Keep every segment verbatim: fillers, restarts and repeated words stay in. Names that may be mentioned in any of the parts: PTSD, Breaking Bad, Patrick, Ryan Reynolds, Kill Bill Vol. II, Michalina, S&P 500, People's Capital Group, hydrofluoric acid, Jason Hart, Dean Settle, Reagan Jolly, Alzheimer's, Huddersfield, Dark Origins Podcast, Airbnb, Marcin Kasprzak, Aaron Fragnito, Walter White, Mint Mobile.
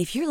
If you're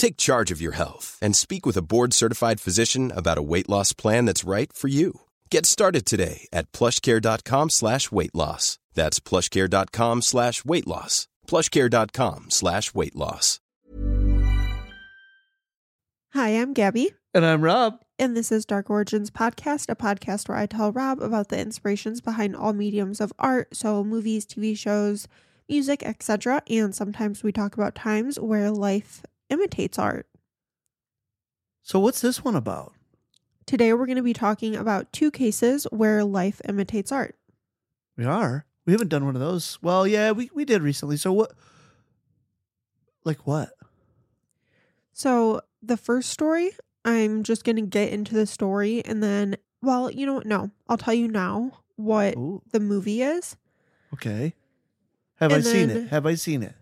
Take charge of your health and speak with a board-certified physician about a weight loss plan that's right for you. Get started today at plushcare.com slash weight loss. That's plushcare.com slash weight loss. plushcare.com slash weight loss. Hi, I'm Gabby. And I'm Rob. And this is Dark Origins Podcast, a podcast where I tell Rob about the inspirations behind all mediums of art, so movies, T V shows, music, et cetera. And sometimes we talk about times where life imitates art. So what's this one about? Today we're going to be talking about two cases where life imitates art. We are? We haven't done one of those. Well, yeah, we, we did recently. So what? Like what? So the first story, I'm just going to get into the story and then, well, you know what? No, I'll tell you now what Ooh. the movie is. Okay. Have and I then, seen it? Have I seen it?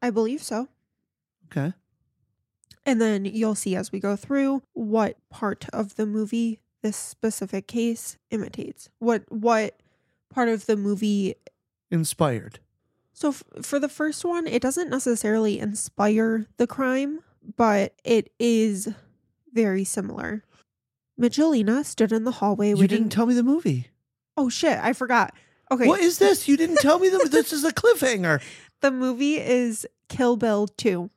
I believe so. Okay. And then you'll see as we go through what part of the movie this specific case imitates. What what part of the movie... inspired. So f- for the first one, it doesn't necessarily inspire the crime, but it is very similar. Michalina stood in the hallway... You waiting- didn't tell me the movie. Oh, shit. I forgot. Okay. What is this? You didn't tell me the This is a cliffhanger. The movie is Kill Bill two.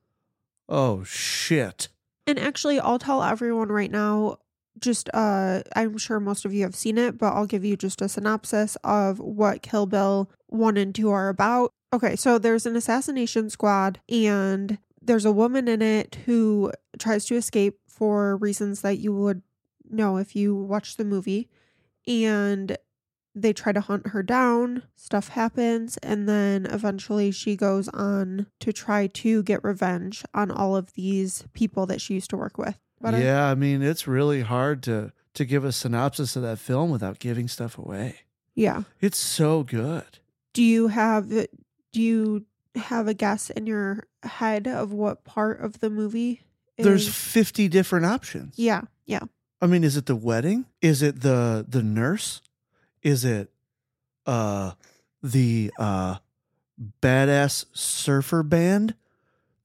Oh, shit. And actually, I'll tell everyone right now, just, uh, I'm sure most of you have seen it, but I'll give you just a synopsis of what Kill Bill one and two are about. Okay, so there's an assassination squad, and there's a woman in it who tries to escape for reasons that you would know if you watched the movie. And they try to hunt her down, stuff happens, and then eventually she goes on to try to get revenge on all of these people that she used to work with. But yeah, I mean, it's really hard to, to give a synopsis of that film without giving stuff away. Yeah. It's so good. Do you have do you have a guess in your head of what part of the movie is? There's fifty different options. Yeah, yeah. I mean, is it the wedding? Is it the the nurse? Is it uh, the uh, badass surfer band,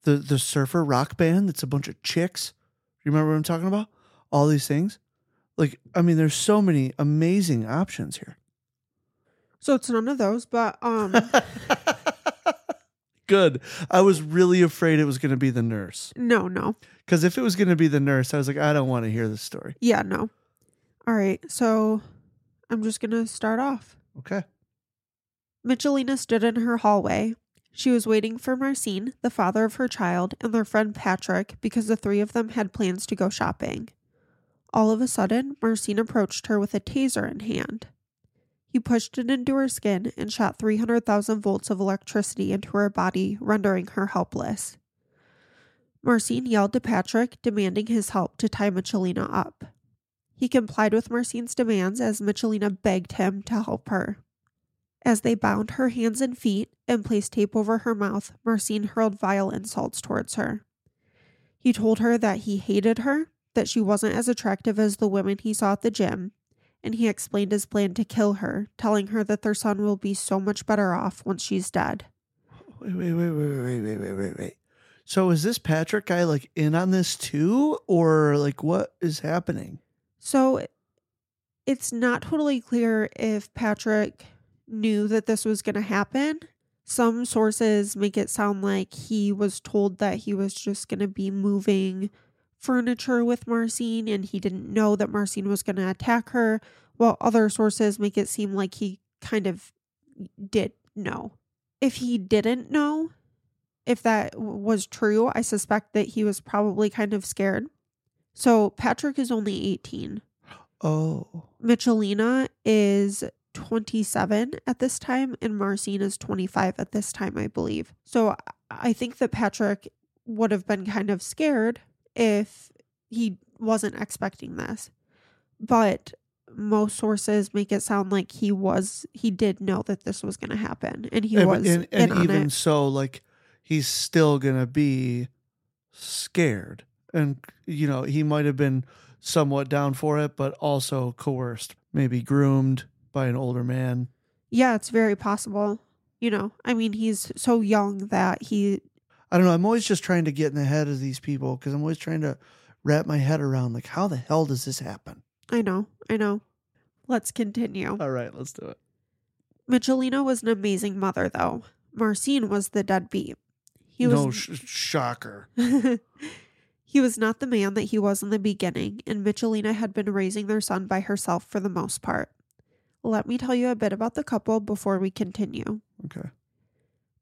the the surfer rock band that's a bunch of chicks? You remember what I'm talking about? All these things. Like, I mean, there's so many amazing options here. So it's none of those, but... um, Good. I was really afraid it was going to be the nurse. No, no. Because if it was going to be the nurse, I was like, I don't want to hear this story. Yeah, no. All right, so... I'm just going to start off. Okay. Michalina stood in her hallway. She was waiting for Marcin, the father of her child, and their friend Patrick because the three of them had plans to go shopping. All of a sudden, Marcin approached her with a taser in hand. He pushed it into her skin and shot three hundred thousand volts of electricity into her body, rendering her helpless. Marcin yelled to Patrick, demanding his help to tie Michalina up. He complied with Marcin's demands as Michalina begged him to help her. As they bound her hands and feet and placed tape over her mouth, Marcin hurled vile insults towards her. He told her that he hated her, that she wasn't as attractive as the women he saw at the gym, and he explained his plan to kill her, telling her that their son will be so much better off once she's dead. Wait, wait, wait, wait, wait, wait, wait, wait. So is this Patrick guy, like, in on this too? Or, like, what is happening? So it's not totally clear if Patrick knew that this was going to happen. Some sources make it sound like he was told that he was just going to be moving furniture with Marcin and he didn't know that Marcin was going to attack her, while other sources make it seem like he kind of did know. If he didn't know, if that was true, I suspect that he was probably kind of scared. So Patrick is only eighteen. Oh. Michalina is twenty-seven at this time, and Marcin is twenty-five at this time, I believe. So I think that Patrick would have been kind of scared if he wasn't expecting this. But most sources make it sound like he was, he did know that this was going to happen, and he and, was. And, and, and even it. so, like, he's still going to be scared. And, you know, he might have been somewhat down for it, but also coerced, maybe groomed by an older man. Yeah, it's very possible. You know, I mean, he's so young that he... I don't know. I'm always just trying to get in the head of these people because I'm always trying to wrap my head around, like, how the hell does this happen? I know. I know. Let's continue. All right, let's do it. Michalina was an amazing mother, though. Marcin was the deadbeat. He was... No, sh- shocker. He was not the man that he was in the beginning, and Michalina had been raising their son by herself for the most part. Let me tell you a bit about the couple before we continue. Okay.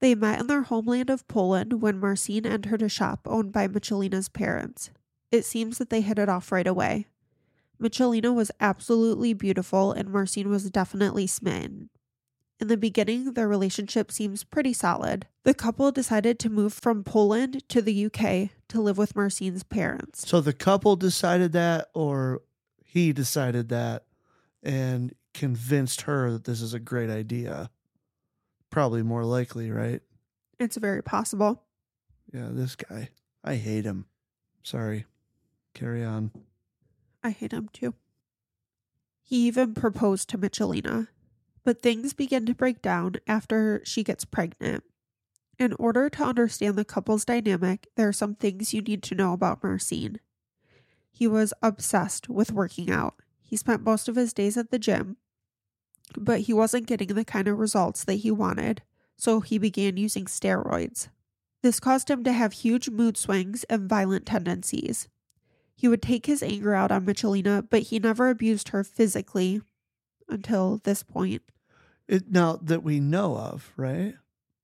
They met in their homeland of Poland when Marcin entered a shop owned by Michalina's parents. It seems that they hit it off right away. Michalina was absolutely beautiful, and Marcin was definitely smitten. In the beginning, their relationship seems pretty solid. The couple decided to move from Poland to the U K to live with Marcin's parents. So the couple decided that, or he decided that and convinced her that this is a great idea. Probably more likely, right? It's very possible. Yeah, this guy. I hate him. Sorry. Carry on. I hate him too. He even proposed to Michalina. But things begin to break down after she gets pregnant. In order to understand the couple's dynamic, there are some things you need to know about Marcin. He was obsessed with working out. He spent most of his days at the gym, but he wasn't getting the kind of results that he wanted, so he began using steroids. This caused him to have huge mood swings and violent tendencies. He would take his anger out on Michalina, but he never abused her physically until this point. It, now that we know of, right?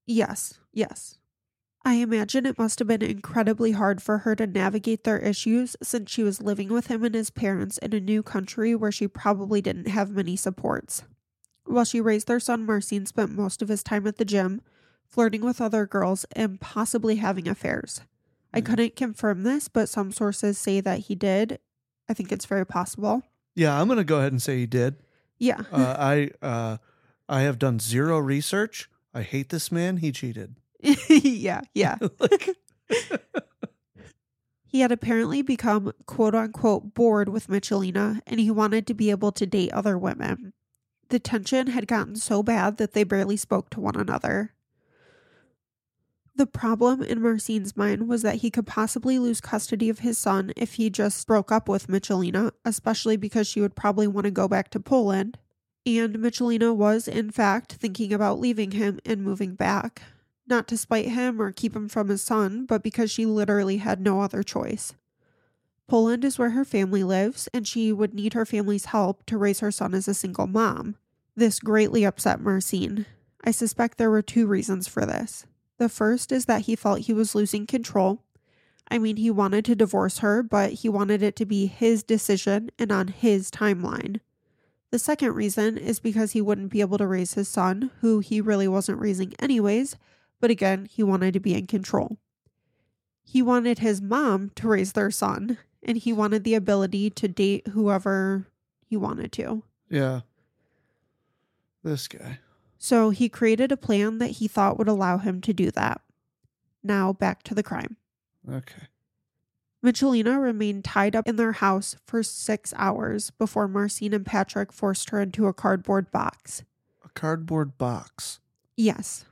Yes, yes. I imagine it must have been incredibly hard for her to navigate their issues since she was living with him and his parents in a new country where she probably didn't have many supports. While she raised their son, Marcin spent most of his time at the gym, flirting with other girls and possibly having affairs. I mm-hmm. couldn't confirm this, but some sources say that he did. I think it's very possible. Yeah, I'm going to go ahead and say he did. Yeah. uh, I uh, I have done zero research. I hate this man. He cheated. yeah, yeah. He had apparently become, quote unquote, bored with Michalina, and he wanted to be able to date other women. The tension had gotten so bad that they barely spoke to one another. The problem in Marcin's mind was that he could possibly lose custody of his son if he just broke up with Michalina, especially because she would probably want to go back to Poland. And Michalina was, in fact, thinking about leaving him and moving back. Not to spite him or keep him from his son, but because she literally had no other choice. Poland is where her family lives, and she would need her family's help to raise her son as a single mom. This greatly upset Marcin. I suspect there were two reasons for this. The first is that he felt he was losing control, I mean, he wanted to divorce her, but he wanted it to be his decision and on his timeline. The second reason is because he wouldn't be able to raise his son, who he really wasn't raising anyways, but again, he wanted to be in control. He wanted his mom to raise their son, and he wanted the ability to date whoever he wanted to. Yeah. This guy. So he created a plan that he thought would allow him to do that. Now back to the crime. Okay. Michalina remained tied up in their house for six hours before Marcin and Patrick forced her into a cardboard box. A cardboard box? Yes.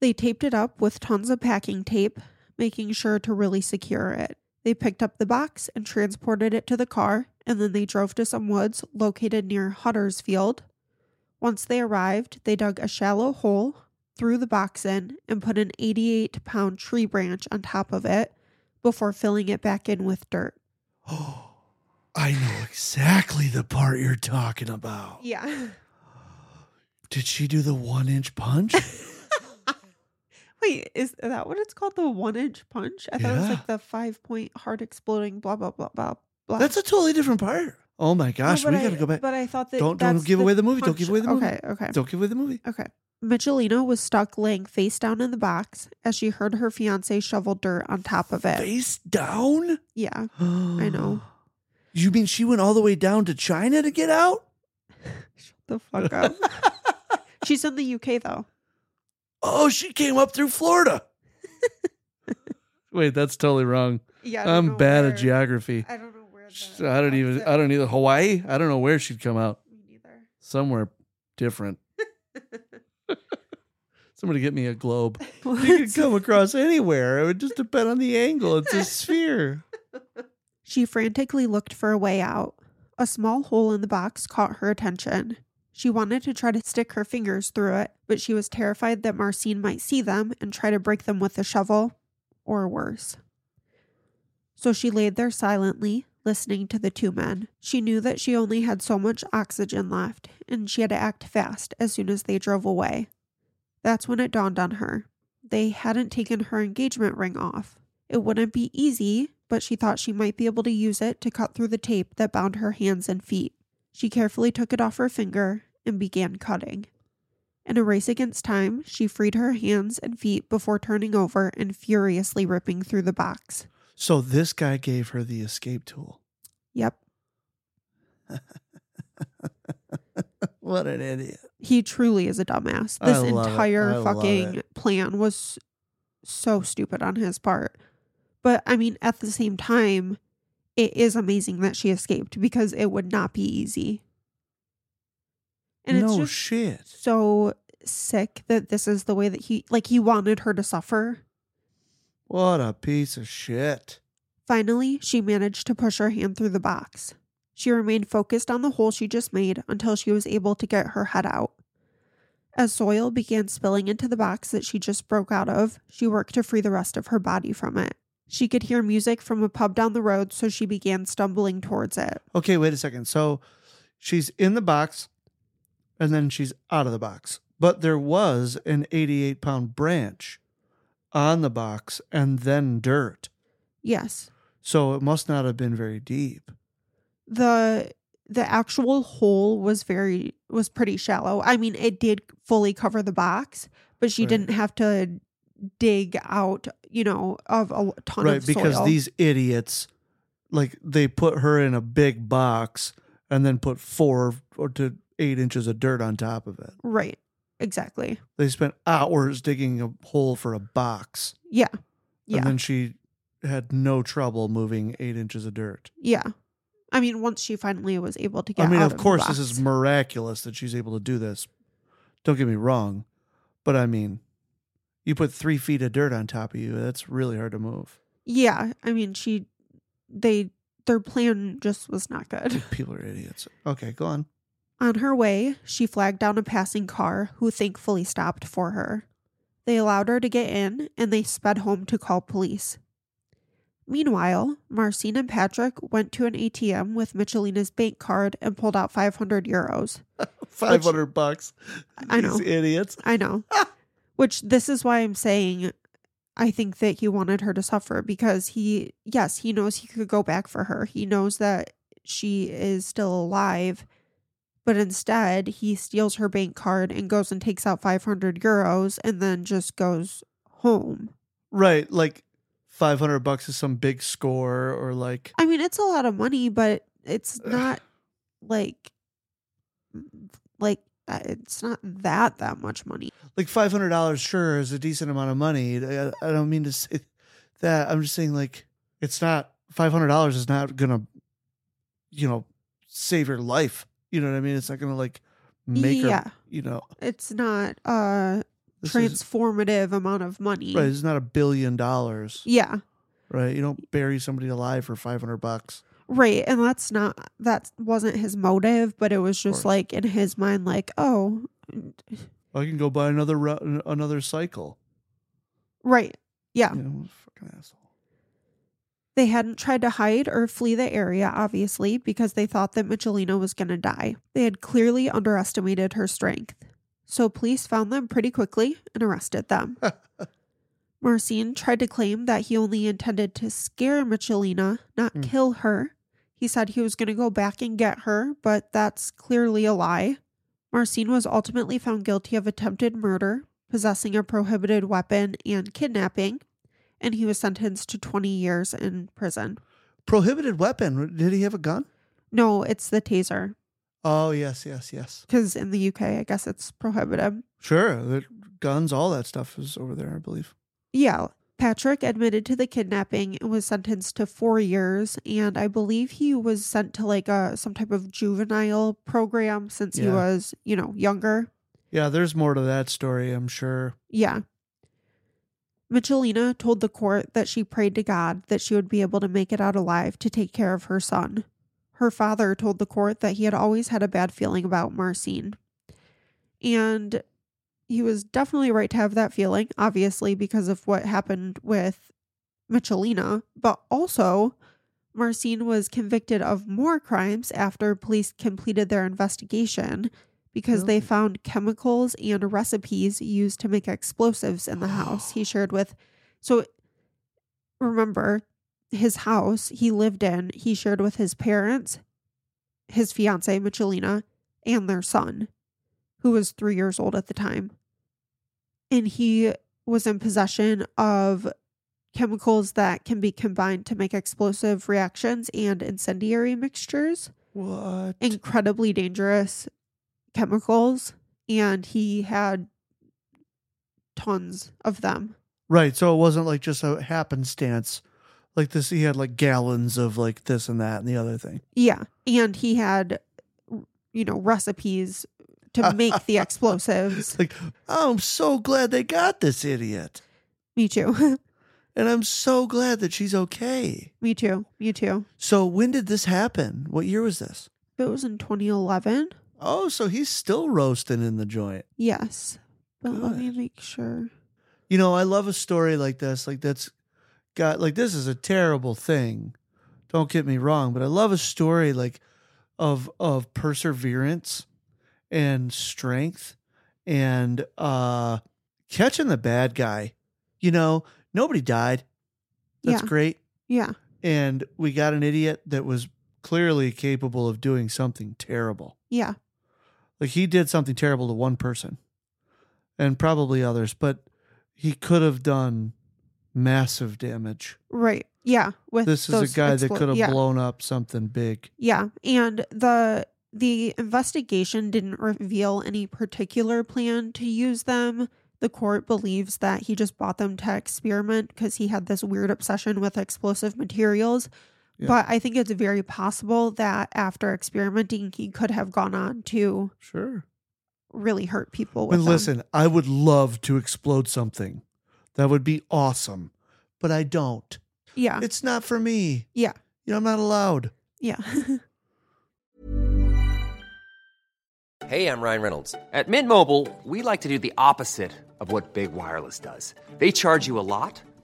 They taped it up with tons of packing tape, making sure to really secure it. They picked up the box and transported it to the car, and then they drove to some woods located near Huddersfield. Once they arrived, they dug a shallow hole, threw the box in, and put an eighty-eight pound tree branch on top of it before filling it back in with dirt. Oh, I know exactly the part you're talking about. Yeah. Did she do the one-inch punch? Wait, is that what it's called? The one-inch punch? I yeah. thought it was like the five-point hard exploding blah, blah, blah, blah, blah. That's a totally different part. Oh, my gosh. No, we got to go back. But I thought that Don't, don't give away the movie. Punch. Don't give away the movie. Okay, okay. Don't give away the movie. Okay. Michalina was stuck laying face down in the box as she heard her fiancé shovel dirt on top of it. Face down? Yeah, I know. You mean she went all the way down to China to get out? Shut the fuck up. She's in the U K, though. Oh, she came up through Florida. Wait, that's totally wrong. Yeah, I'm bad where, at geography. I don't know where. That I don't even. It. I don't either. Hawaii. I don't know where she'd come out. Me neither. Somewhere different. Somebody get me a globe. What? You could come across anywhere. It would just depend on the angle. It's a sphere. She frantically looked for a way out. A small hole in the box caught her attention. She wanted to try to stick her fingers through it, but she was terrified that Marcin might see them and try to break them with a shovel, or worse. So she laid there silently, listening to the two men. She knew that she only had so much oxygen left, and she had to act fast as soon as they drove away. That's when it dawned on her. They hadn't taken her engagement ring off. It wouldn't be easy, but she thought she might be able to use it to cut through the tape that bound her hands and feet. She carefully took it off her finger and began cutting. In a race against time, she freed her hands and feet before turning over and furiously ripping through the box. So this guy gave her the escape tool. Yep. What an idiot. He truly is a dumbass. This entire fucking plan was so stupid on his part. But I mean, at the same time, it is amazing that she escaped because it would not be easy. And no it's shit. So sick that this is the way that he, like, he wanted her to suffer. What a piece of shit. Finally, she managed to push her hand through the box. She remained focused on the hole she just made until she was able to get her head out. As soil began spilling into the box that she just broke out of, she worked to free the rest of her body from it. She could hear music from a pub down the road, so she began stumbling towards it. Okay, wait a second. So she's in the box, and then she's out of the box. But there was an eighty-eight pound branch on the box and then dirt. Yes. So it must not have been very deep. The the actual hole was very was pretty shallow. I mean, it did fully cover the box, but she right. didn't have to dig out, you know, of a ton right, of soil. Right, because these idiots, like, they put her in a big box and then put four or to eight inches of dirt on top of it. Right. Exactly. They spent hours digging a hole for a box. Yeah. Yeah. And then she had no trouble moving eight inches of dirt. Yeah. I mean, once she finally was able to get out of the box. I mean, of course, this is miraculous that she's able to do this. Don't get me wrong. But I mean, you put three feet of dirt on top of you. That's really hard to move. Yeah. I mean, she, they, their plan just was not good. People are idiots. Okay, go on. On her way, she flagged down a passing car who thankfully stopped for her. They allowed her to get in, and they sped home to call police. Meanwhile, Marcin and Patrick went to an A T M with Michalina's bank card and pulled out five hundred euros. five hundred which, bucks. I know. These idiots. I know. Which, this is why I'm saying I think that he wanted her to suffer because he, yes, he knows he could go back for her. He knows that she is still alive, but instead he steals her bank card and goes and takes out five hundred euros and then just goes home. Right. Like five hundred bucks is some big score or like, I mean, it's a lot of money, but it's not like, like, it's not that that much money. Like five hundred dollars sure is a decent amount of money. I, I don't mean to say that. I'm just saying like it's not five hundred dollars is not going to, you know, save your life. You know what I mean? It's not going to like make yeah. her, you know. It's not a this transformative is, amount of money. Right. It's not a billion dollars. Yeah. Right. You don't bury somebody alive for five hundred bucks. Right, and that's not, that wasn't his motive, but it was just like in his mind, like, oh, I can go buy another another cycle. Right, yeah. You know, fucking asshole. They hadn't tried to hide or flee the area, obviously, because they thought that Michalina was going to die. They had clearly underestimated her strength. So police found them pretty quickly and arrested them. Marcin tried to claim that he only intended to scare Michalina, not mm. kill her. He said he was going to go back and get her, but that's clearly a lie. Marcin was ultimately found guilty of attempted murder, possessing a prohibited weapon, and kidnapping, and he was sentenced to twenty years in prison. Prohibited weapon? Did he have a gun? No, it's the taser. Oh, yes, yes, yes. Because in the U K, I guess it's prohibited. Sure. The guns, all that stuff is over there, I believe. Yeah. Patrick admitted to the kidnapping and was sentenced to four years. And I believe he was sent to like a some type of juvenile program since yeah. he was, you know, younger. Yeah, there's more to that story, I'm sure. Yeah. Michalina told the court that she prayed to God that she would be able to make it out alive to take care of her son. Her father told the court that he had always had a bad feeling about Marcin. And he was definitely right to have that feeling, obviously, because of what happened with Michalina. But also, Marcin was convicted of more crimes after police completed their investigation because really? they found chemicals and recipes used to make explosives in the house he shared with. So remember, his house he lived in, he shared with his parents, his fiancée, Michalina, and their son, who was three years old at the time. And he was in possession of chemicals that can be combined to make explosive reactions and incendiary mixtures. What? Incredibly dangerous chemicals. And he had tons of them. Right. So it wasn't like just a happenstance. Like this, he had like gallons of like this and that and the other thing. Yeah. And he had, you know, recipes to make the explosives. Like, oh, I'm so glad they got this idiot. Me too. And I'm so glad that she's okay. Me too. Me too. So when did this happen? What year was this? It was in twenty eleven. Oh, so he's still roasting in the joint. Yes. But Good. let me make sure. You know, I love a story like this. Like that's got like this is a terrible thing. Don't get me wrong, but I love a story like of of perseverance and strength and uh catching the bad guy. You know, nobody died. That's yeah. great. Yeah. And we got an idiot that was clearly capable of doing something terrible. Yeah. Like he did something terrible to one person and probably others, but he could have done massive damage. Right. Yeah. With this is a guy expl- that could have yeah. blown up something big. Yeah. And the The investigation didn't reveal any particular plan to use them. The court believes that he just bought them to experiment because he had this weird obsession with explosive materials. Yeah. But I think it's very possible that after experimenting, he could have gone on to sure really hurt people. With and listen, them. I would love to explode something. That would be awesome. But I don't. Yeah. It's not for me. Yeah. You know, I'm not allowed. Yeah. Hey, I'm Ryan Reynolds. At Mint Mobile, we like to do the opposite of what Big Wireless does. They charge you a lot,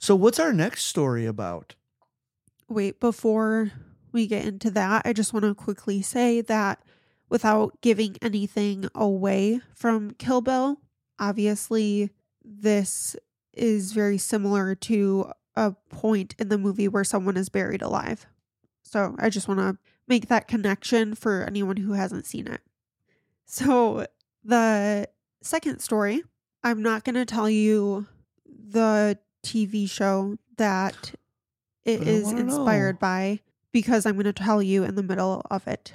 So what's our next story about? Wait, before we get into that, I just want to quickly say that without giving anything away from Kill Bill, obviously this is very similar to a point in the movie where someone is buried alive. So I just want to make that connection for anyone who hasn't seen it. So the second story, I'm not going to tell you the T V show that it is inspired by, because I'm going to tell you in the middle of it.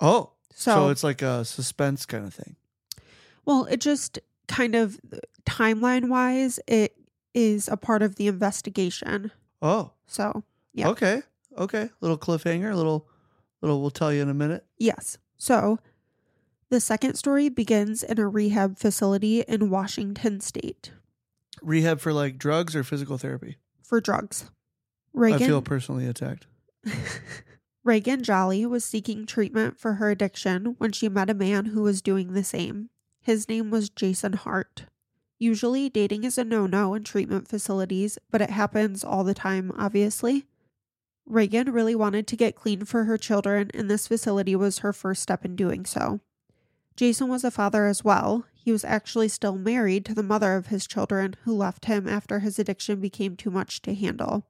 Oh, so, so it's like a suspense kind of thing. Well, it just kind of timeline wise, it is a part of the investigation. Oh, so yeah. Okay. Okay. Little cliffhanger, little, little, we'll tell you in a minute. Yes. So the second story begins in a rehab facility in Washington State. Rehab for like drugs or physical therapy? For drugs. Reagan, I feel personally attacked. Reagan Jolly was seeking treatment for her addiction when she met a man who was doing the same. His name was Jason Hart. Usually dating is a no-no in treatment facilities, but it happens all the time, obviously. Reagan really wanted to get clean for her children, and this facility was her first step in doing so. Jason was a father as well. He was actually still married to the mother of his children, who left him after his addiction became too much to handle.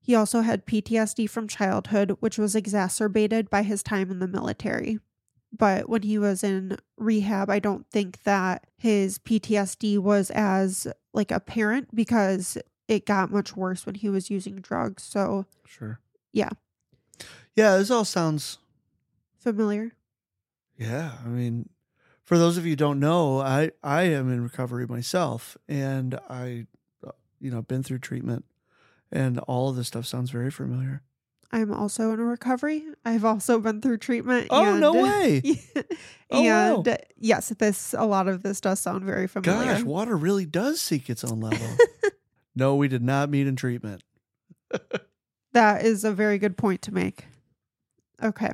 He also had P T S D from childhood, which was exacerbated by his time in the military. But when he was in rehab, I don't think that his P T S D was as like apparent, because it got much worse when he was using drugs. So sure. Yeah. Yeah, this all sounds familiar. Yeah, I mean, for those of you who don't know, I, I am in recovery myself, and I, you know, been through treatment. And all of this stuff sounds very familiar. I'm also in a recovery. I've also been through treatment. Oh, and, no way. Oh, and wow. Yes, this a lot of this does sound very familiar. Gosh, water really does seek its own level. No, we did not meet in treatment. That is a very good point to make. Okay.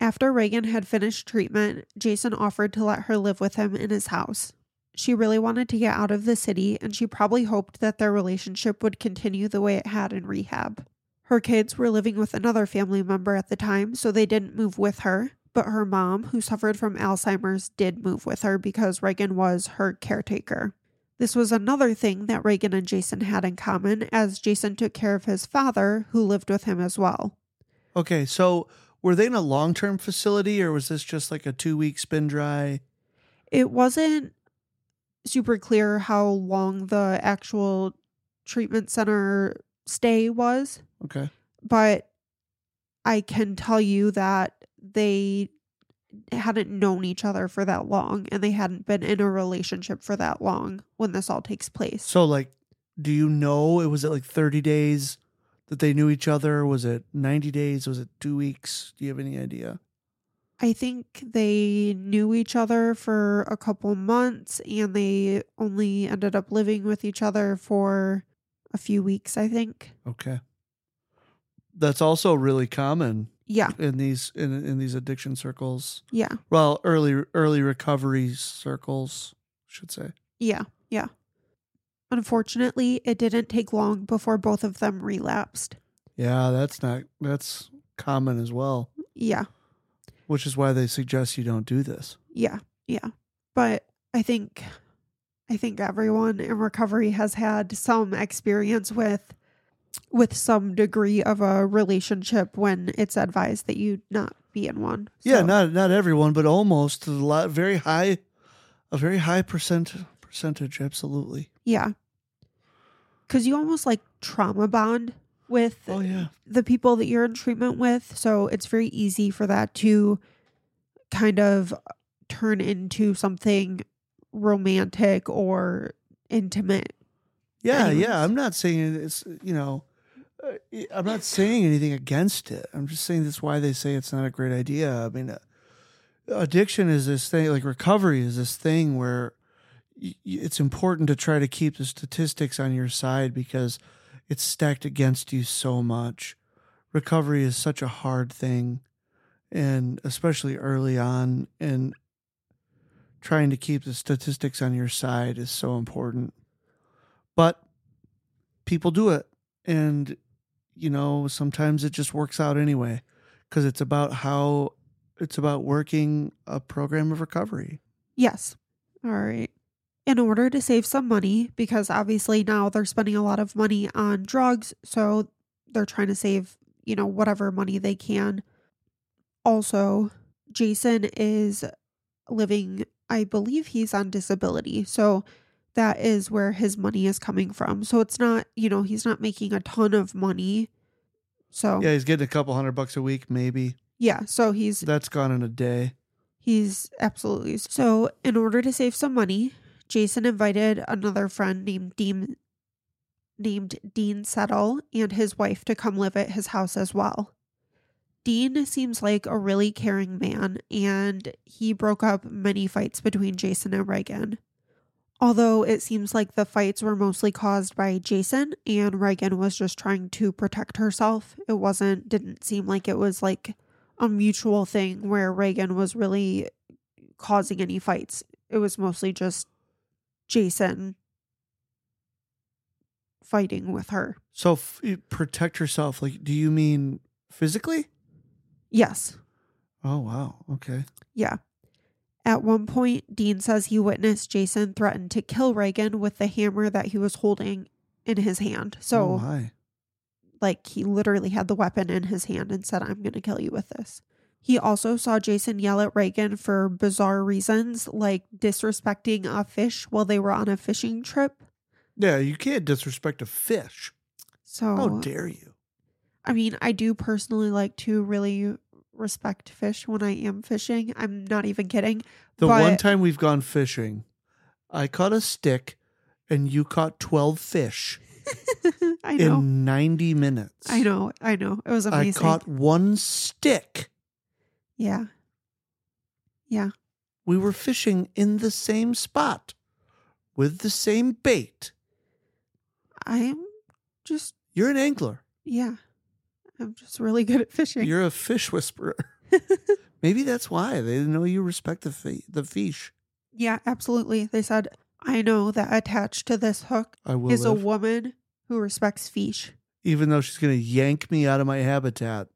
After Reagan had finished treatment, Jason offered to let her live with him in his house. She really wanted to get out of the city, and she probably hoped that their relationship would continue the way it had in rehab. Her kids were living with another family member at the time, so they didn't move with her, but her mom, who suffered from Alzheimer's, did move with her because Reagan was her caretaker. This was another thing that Reagan and Jason had in common, as Jason took care of his father, who lived with him as well. Okay, so were they in a long-term facility, or was this just like a two-week spin-dry? It wasn't super clear how long the actual treatment center stay was. Okay. But I can tell you that they hadn't known each other for that long, and they hadn't been in a relationship for that long when this all takes place. So like, do you know, it was it like thirty days that they knew each other? Was it ninety days? Was it two weeks? Do you have any idea? I think they knew each other for a couple months, and they only ended up living with each other for a few weeks, I think. Okay. That's also really common. Yeah. In these in in these addiction circles. Yeah. Well, early early recovery circles, I should say. Yeah. Yeah. Unfortunately, it didn't take long before both of them relapsed. Yeah, that's not that's common as well. Yeah. Which is why they suggest you don't do this. Yeah, yeah. But I think I think everyone in recovery has had some experience with with some degree of a relationship when it's advised that you not be in one. So. Yeah, not not everyone, but almost a lot, very high, a very high percent percentage, absolutely. Yeah, because you almost like trauma bond with oh, yeah. the people that you're in treatment with. So it's very easy for that to kind of turn into something romantic or intimate. Yeah, Anyways. yeah. I'm not saying it's, you know, I'm not saying anything against it. I'm just saying that's why they say it's not a great idea. I mean, addiction is this thing, like recovery is this thing where it's important to try to keep the statistics on your side because it's stacked against you so much. Recovery is such a hard thing, and especially early on, and trying to keep the statistics on your side is so important. But people do it, and, you know, sometimes it just works out anyway because it's about how it's about working a program of recovery. Yes. All right. In order to save some money, because obviously now they're spending a lot of money on drugs, so they're trying to save, you know, whatever money they can. Also, Jason is living, I believe he's on disability, so that is where his money is coming from. So it's not, you know, he's not making a ton of money. So yeah, he's getting a couple hundred bucks a week, maybe. Yeah, so he's... That's gone in a day. He's absolutely... So in order to save some money, Jason invited another friend named Dean, named Dean Settle and his wife to come live at his house as well. Dean seems like a really caring man, and he broke up many fights between Jason and Reagan. Although it seems like the fights were mostly caused by Jason, and Reagan was just trying to protect herself. It wasn't, didn't seem like it was like a mutual thing where Reagan was really causing any fights. It was mostly just Jason fighting with her. So f- protect herself. Like, do you mean physically? Yes. Oh, wow. Okay. Yeah. At one point, Dean says he witnessed Jason threaten to kill Reagan with the hammer that he was holding in his hand. So, oh, hi. like, he literally had the weapon in his hand and said, I'm going to kill you with this. He also saw Jason yell at Reagan for bizarre reasons, like disrespecting a fish while they were on a fishing trip. Yeah, you can't disrespect a fish. So how dare you? I mean, I do personally like to really respect fish when I am fishing. I'm not even kidding. The but... one time we've gone fishing, I caught a stick and you caught twelve fish. I know. In ninety minutes. I know, I know. It was amazing. I caught one stick. Yeah. Yeah. We were fishing in the same spot with the same bait. I'm just... You're an angler. Yeah. I'm just really good at fishing. You're a fish whisperer. Maybe that's why. They didn't know you respect the, f- the fish. Yeah, absolutely. They said, I know that attached to this hook is live. a woman who respects fish. Even though she's going to yank me out of my habitat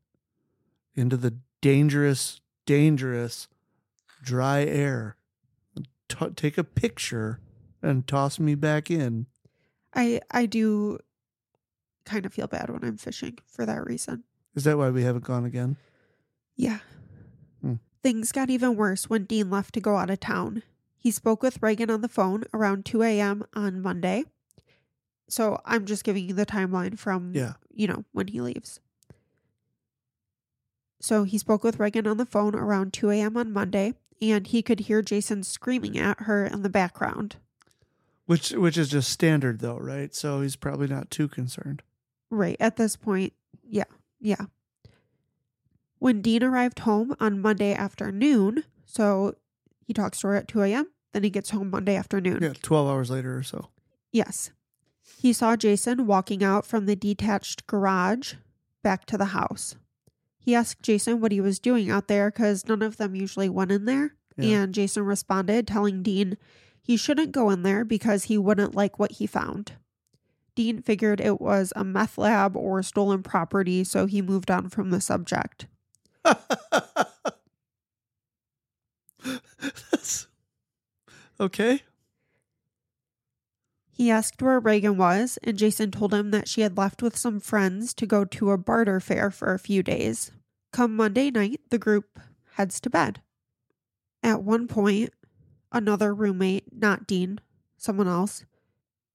into the dangerous, dangerous dry air. T- take a picture and toss me back in. I I do kind of feel bad when I'm fishing for that reason. Is that why we haven't gone again? Yeah. Hmm. Things got even worse when Dean left to go out of town. He spoke with Reagan on the phone around two a.m. on Monday. So I'm just giving you the timeline from, yeah. you know, when he leaves. So he spoke with Reagan on the phone around two a.m. on Monday, and he could hear Jason screaming at her in the background. Which which is just standard, though, right? So he's probably not too concerned. Right. At this point, yeah. Yeah. When Dean arrived home on Monday afternoon, so he talks to her at two a.m., then he gets home Monday afternoon. Yeah, twelve hours later or so. Yes. He saw Jason walking out from the detached garage back to the house. He asked Jason what he was doing out there because none of them usually went in there. Yeah. And Jason responded, telling Dean he shouldn't go in there because he wouldn't like what he found. Dean figured it was a meth lab or stolen property, so he moved on from the subject. That's... Okay. He asked where Reagan was, and Jason told him that she had left with some friends to go to a barter fair for a few days. Come Monday night, the group heads to bed. At one point, another roommate, not Dean, someone else,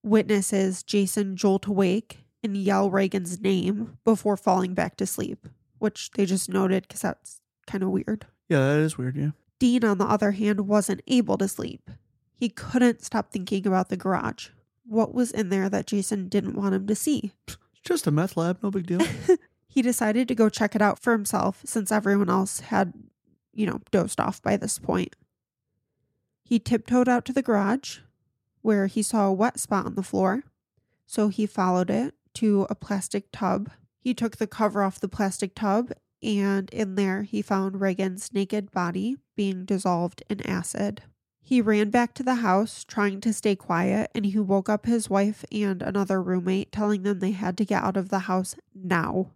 witnesses Jason jolt awake and yell Reagan's name before falling back to sleep, which they just noted because that's kind of weird. Yeah, that is weird, yeah. Dean, on the other hand, wasn't able to sleep. He couldn't stop thinking about the garage. What was in there that Jason didn't want him to see? Just a meth lab, no big deal. He decided to go check it out for himself since everyone else had, you know, dozed off by this point. He tiptoed out to the garage where he saw a wet spot on the floor. So he followed it to a plastic tub. He took the cover off the plastic tub, and in there he found Reagan's naked body being dissolved in acid. He ran back to the house trying to stay quiet, and he woke up his wife and another roommate telling them they had to get out of the house now.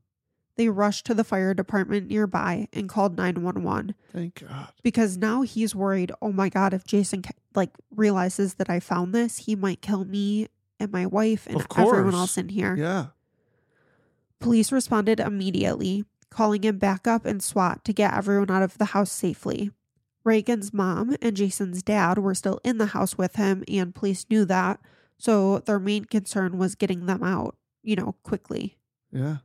They rushed to the fire department nearby and called nine one one. Thank God. Because now he's worried, oh my God, if Jason like realizes that I found this, he might kill me and my wife and everyone else in here. Yeah. Police responded immediately, calling in backup and SWAT to get everyone out of the house safely. Reagan's mom and Jason's dad were still in the house with him, and police knew that, so their main concern was getting them out, you know, quickly. Yeah.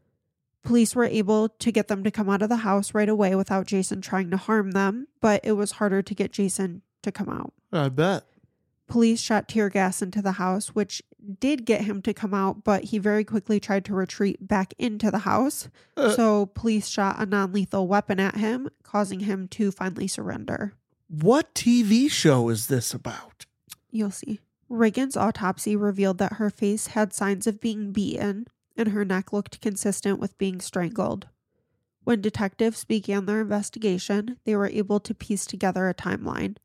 Police were able to get them to come out of the house right away without Jason trying to harm them, but it was harder to get Jason to come out. I bet. Police shot tear gas into the house, which did get him to come out, but he very quickly tried to retreat back into the house. Uh, so police shot a non-lethal weapon at him, causing him to finally surrender. What T V show is this about? You'll see. Reagan's autopsy revealed that her face had signs of being beaten, and her neck looked consistent with being strangled. When detectives began their investigation, they were able to piece together a timeline.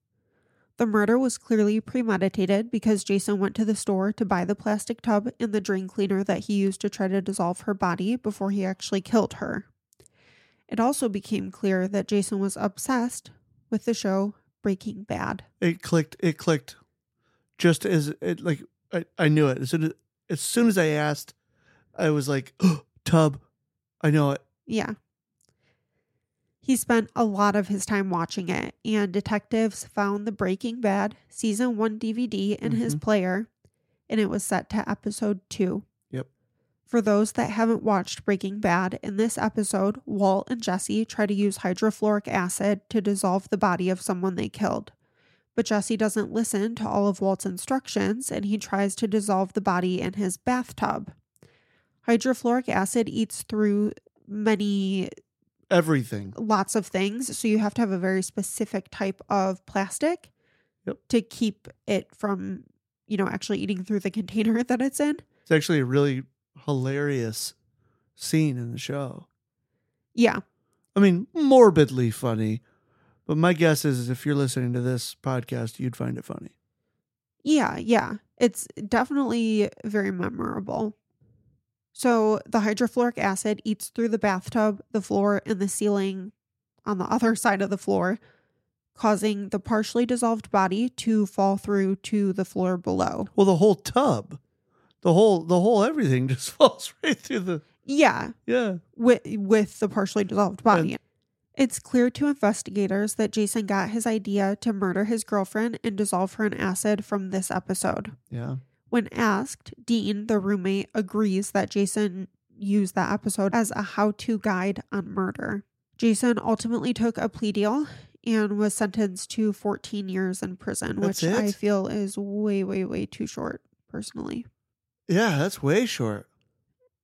The murder was clearly premeditated because Jason went to the store to buy the plastic tub and the drain cleaner that he used to try to dissolve her body before he actually killed her. It also became clear that Jason was obsessed with the show Breaking Bad. It clicked. It clicked. Just as it like, I, I knew it. As soon as, as soon as I asked, I was like, oh, tub. I know it. Yeah. He spent a lot of his time watching it, and detectives found the Breaking Bad Season one D V D in mm-hmm. his player, and it was set to Episode two. Yep. For those that haven't watched Breaking Bad, in this episode, Walt and Jesse try to use hydrofluoric acid to dissolve the body of someone they killed. But Jesse doesn't listen to all of Walt's instructions, and he tries to dissolve the body in his bathtub. Hydrofluoric acid eats through many... Everything. Lots of things. So you have to have a very specific type of plastic yep. to keep it from, you know, actually eating through the container that it's in. It's actually a really hilarious scene in the show. Yeah. I mean, morbidly funny. But my guess is, is if you're listening to this podcast, you'd find it funny. Yeah, yeah. It's definitely very memorable. So the hydrofluoric acid eats through the bathtub, the floor, and the ceiling on the other side of the floor, causing the partially dissolved body to fall through to the floor below. Well, the whole tub, the whole the whole everything just falls right through the... Yeah. Yeah. With, with the partially dissolved body. And- it's clear to investigators that Jason got his idea to murder his girlfriend and dissolve her in acid from this episode. Yeah. When asked, Dean, the roommate, agrees that Jason used that episode as a how-to guide on murder. Jason ultimately took a plea deal and was sentenced to fourteen years in prison, that's which it? I feel is way, way, way too short, personally. Yeah, that's way short.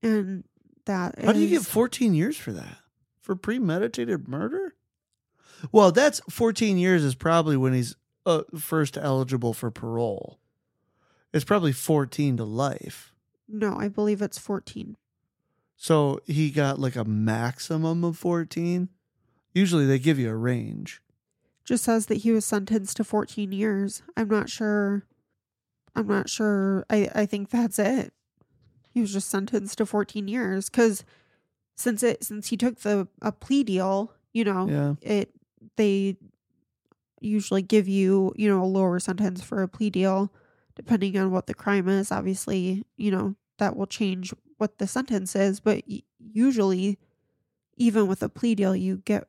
And that How is... How do you get fourteen years for that? For premeditated murder? Well, that's fourteen years is probably when he's uh, first eligible for parole. It's probably fourteen to life. No, I believe it's fourteen. So he got like a maximum of fourteen? Usually they give you a range. Just says that he was sentenced to fourteen years. I'm not sure. I'm not sure. I, I think that's it. He was just sentenced to fourteen years because since it since he took the a plea deal, you know, yeah. it they usually give you, you know, a lower sentence for a plea deal. Depending on what the crime is, obviously, you know, that will change what the sentence is. But usually, even with a plea deal, you get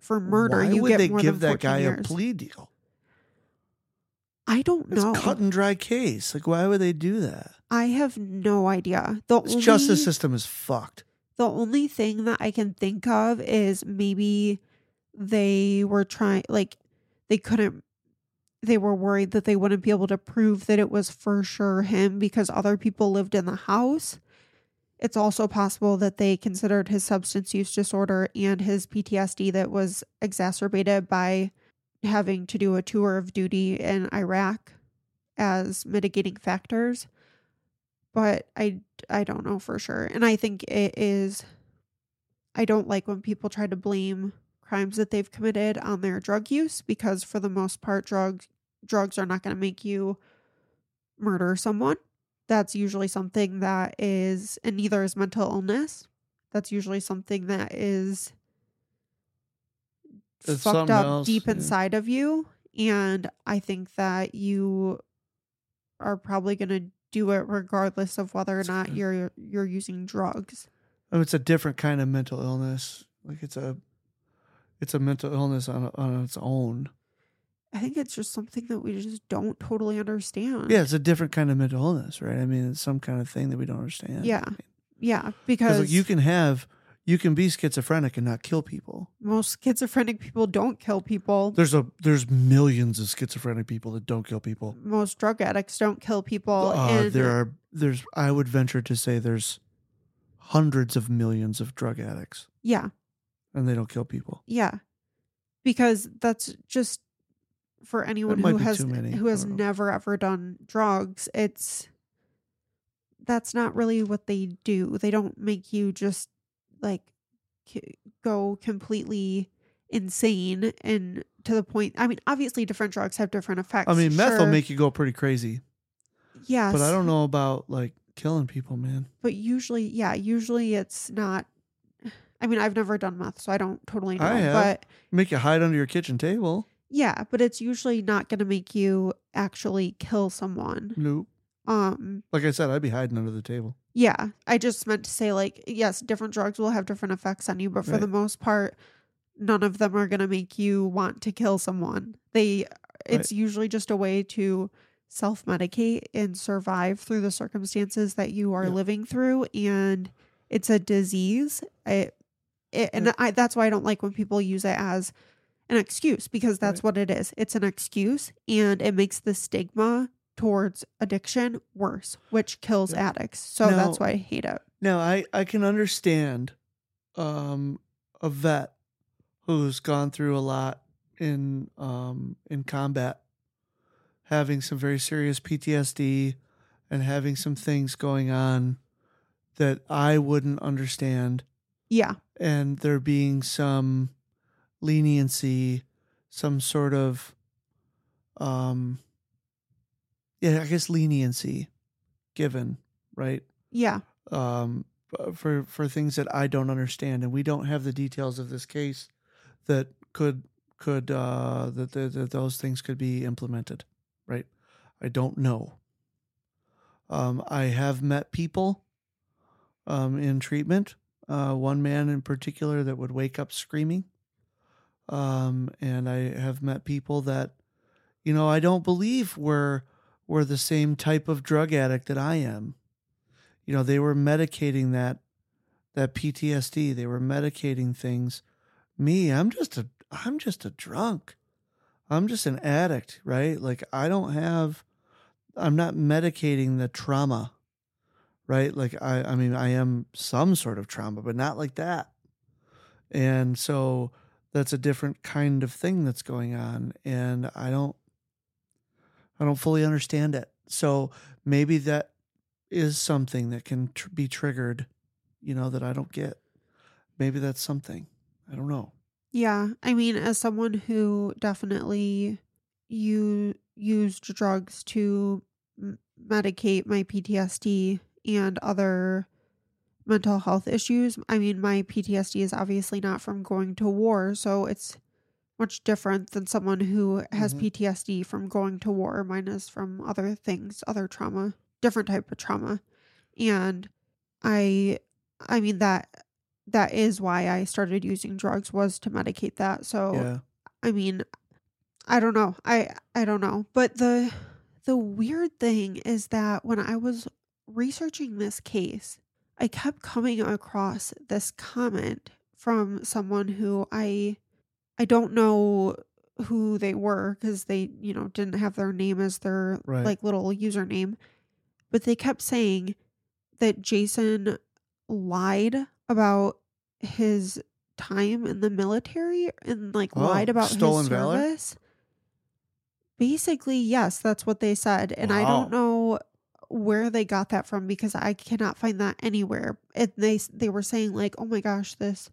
for murder, you get more than fourteen years. Why would they give that guy a plea deal? I don't know. It's a cut and dry case. Like, why would they do that? I have no idea. The only, justice system is fucked. The only thing that I can think of is maybe they were trying, like, they couldn't, they were worried that they wouldn't be able to prove that it was for sure him because other people lived in the house. It's also possible that they considered his substance use disorder and his P T S D that was exacerbated by having to do a tour of duty in Iraq as mitigating factors. But I, I don't know for sure. And I think it is, I don't like when people try to blame crimes that they've committed on their drug use, because for the most part, drugs, drugs are not going to make you murder someone. That's usually something that is, and neither is mental illness. That's usually something that is it's fucked up else, deep yeah. inside of you. And I think that you are probably going to do it regardless of whether or not you're you're using drugs. Oh, it's a different kind of mental illness. Like it's a it's a mental illness on on its own. I think it's just something that we just don't totally understand. Yeah, it's a different kind of mental illness, right? I mean, it's some kind of thing that we don't understand. Yeah, I mean, yeah, because like you can have, you can be schizophrenic and not kill people. Most schizophrenic people don't kill people. There's a there's millions of schizophrenic people that don't kill people. Most drug addicts don't kill people. Uh, and there are there's I would venture to say there's hundreds of millions of drug addicts. Yeah, and they don't kill people. Yeah, because that's just. For anyone who has who has never ever done drugs, it's that's not really what they do. They don't make you just like c- go completely insane and to the point. I mean, obviously, different drugs have different effects. I mean, meth sure. will make you go pretty crazy. Yes, but I don't know about like killing people, man. But usually, yeah, usually it's not. I mean, I've never done meth, so I don't totally know. I have. But make you hide under your kitchen table. Yeah, but it's usually not going to make you actually kill someone. Nope. Um, like I said, I'd be hiding under the table. Yeah, I just meant to say, like, yes, different drugs will have different effects on you, but for right. the most part, none of them are going to make you want to kill someone. They, it's right. usually just a way to self-medicate and survive through the circumstances that you are yeah. living through, and it's a disease. It, it and yeah. I, that's why I don't like when people use it as an excuse, because that's right. what it is. It's an excuse, and it makes the stigma towards addiction worse, which kills yeah. addicts. So now, that's why I hate it. Now, I, I can understand um, a vet who's gone through a lot in um, in combat, having some very serious P T S D and having some things going on that I wouldn't understand. Yeah. And there being some leniency, some sort of, um, yeah, I guess leniency given, right? Yeah. Um, for, for things that I don't understand, and we don't have the details of this case that could, could, uh, that, that, that those things could be implemented, right? I don't know. Um, I have met people, um, in treatment, uh, one man in particular that would wake up screaming. Um, and I have met people that, you know, I don't believe were, were the same type of drug addict that I am. You know, they were medicating that, that P T S D. They were medicating things. Me, I'm just a, I'm just a drunk. I'm just an addict, right? Like I don't have, I'm not medicating the trauma, right? Like I, I mean, I am some sort of trauma, but not like that. And so that's a different kind of thing that's going on, and I don't, I don't fully understand it. So maybe that is something that can tr- be triggered, you know, that I don't get. Maybe that's something. I don't know. Yeah, I mean, as someone who definitely you used drugs to m- medicate my P T S D and other mental health issues. I mean, my P T S D is obviously not from going to war, so it's much different than someone who has mm-hmm. P T S D from going to war. Mine is from other things, other trauma, different type of trauma. And I, I mean, that, that is why I started using drugs, was to medicate that. So, yeah. I mean, I don't know. I, I don't know. But the, the weird thing is that when I was researching this case, I kept coming across this comment from someone who I I don't know who they were because they, you know, didn't have their name as their right. like little username, but they kept saying that Jason lied about his time in the military and like oh, lied about stolen his service. Valor? Basically, yes, that's what they said. And wow. I don't know where they got that from because I cannot find that anywhere. And they they were saying like, oh my gosh, this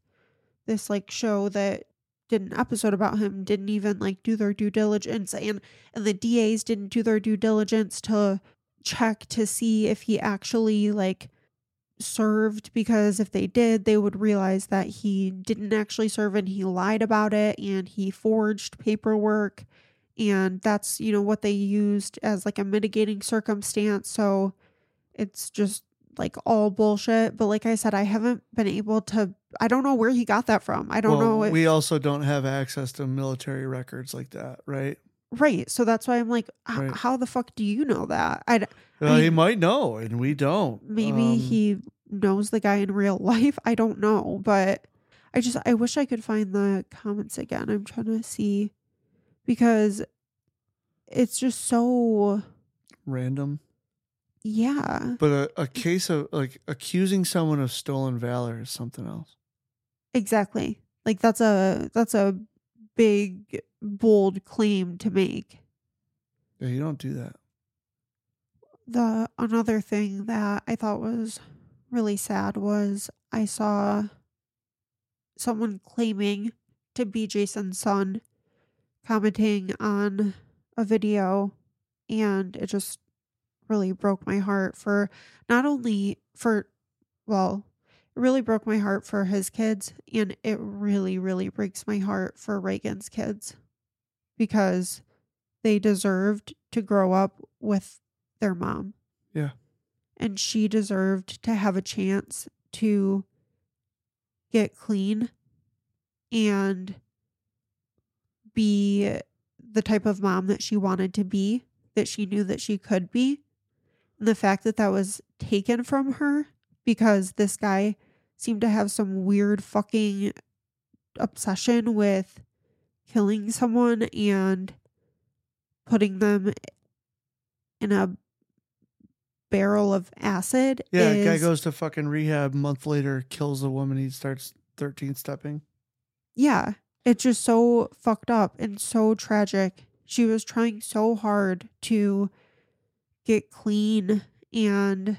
this like show that did an episode about him didn't even like do their due diligence, and and the D As didn't do their due diligence to check to see if he actually like served, because if they did, they would realize that he didn't actually serve and he lied about it and he forged paperwork. And that's, you know, what they used as like a mitigating circumstance. So it's just like all bullshit. But like I said, I haven't been able to, I don't know where he got that from. I don't well, know. If, we also don't have access to military records like that, right? Right. So that's why I'm like, right. how the fuck do you know that? I, well, I mean, he might know and we don't. Maybe um, he knows the guy in real life. I don't know. But I just, I wish I could find the comments again. I'm trying to see. Because it's just so random. Yeah. But a, a case of like accusing someone of stolen valor is something else. Exactly. Like that's a that's a big, bold claim to make. Yeah, you don't do that. The another thing that I thought was really sad was I saw someone claiming to be Jason's son commenting on a video, and it just really broke my heart for not only for, well, it really broke my heart for his kids, and it really, really breaks my heart for Reagan's kids, because they deserved to grow up with their mom. Yeah. And she deserved to have a chance to get clean and be the type of mom that she wanted to be, that she knew that she could be. And the fact that that was taken from her because this guy seemed to have some weird fucking obsession with killing someone and putting them in a barrel of acid. Yeah, is, guy goes to fucking rehab, a month later kills a woman, he starts thirteen stepping. Yeah. It's just so fucked up and so tragic. She was trying so hard to get clean, and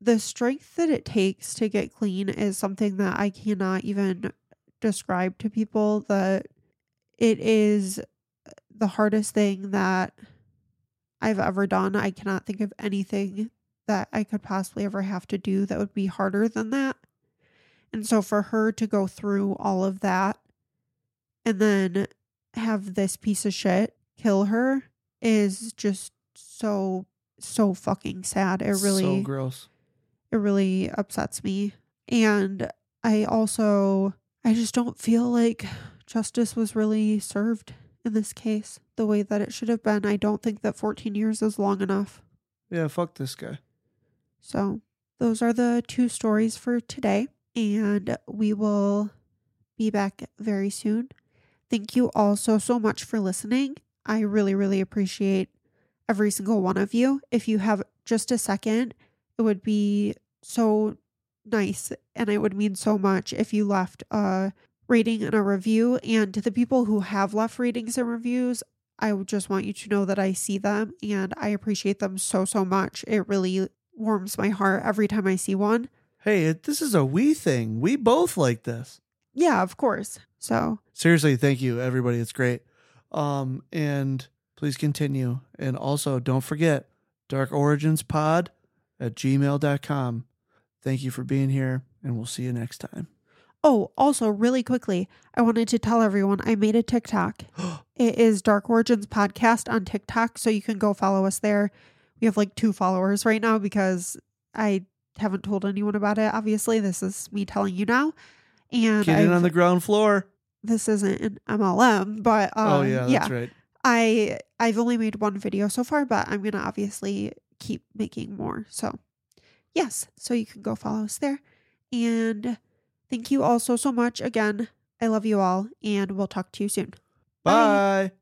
the strength that it takes to get clean is something that I cannot even describe to people. That it is the hardest thing that I've ever done. I cannot think of anything that I could possibly ever have to do that would be harder than that. And so for her to go through all of that and then have this piece of shit kill her is just so, so fucking sad. It really, so gross. It really upsets me. And I also, I just don't feel like justice was really served in this case the way that it should have been. I don't think that fourteen years is long enough. Yeah, fuck this guy. So those are the two stories for today. And we will be back very soon. Thank you all so, so much for listening. I really, really appreciate every single one of you. If you have just a second, it would be so nice and it would mean so much if you left a rating and a review. And to the people who have left ratings and reviews, I would just want you to know that I see them and I appreciate them so, so much. It really warms my heart every time I see one. Hey, this is a we thing. We both like this. Yeah, of course. So seriously, thank you, everybody. It's great. Um, and please continue. And also, don't forget, dark origins pod at gmail dot com. Thank you for being here, and we'll see you next time. Oh, also, really quickly, I wanted to tell everyone I made a TikTok. It is Dark Origins Podcast on TikTok, so you can go follow us there. We have like two followers right now because I... haven't told anyone about it. Obviously, this is me telling you now. And get in on the ground floor. This isn't an M L M, but um, oh yeah, that's yeah. right. I I've only made one video so far, but I'm gonna obviously keep making more. So yes, so you can go follow us there. And thank you all so, so much. Again, I love you all, and we'll talk to you soon. Bye.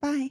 Bye.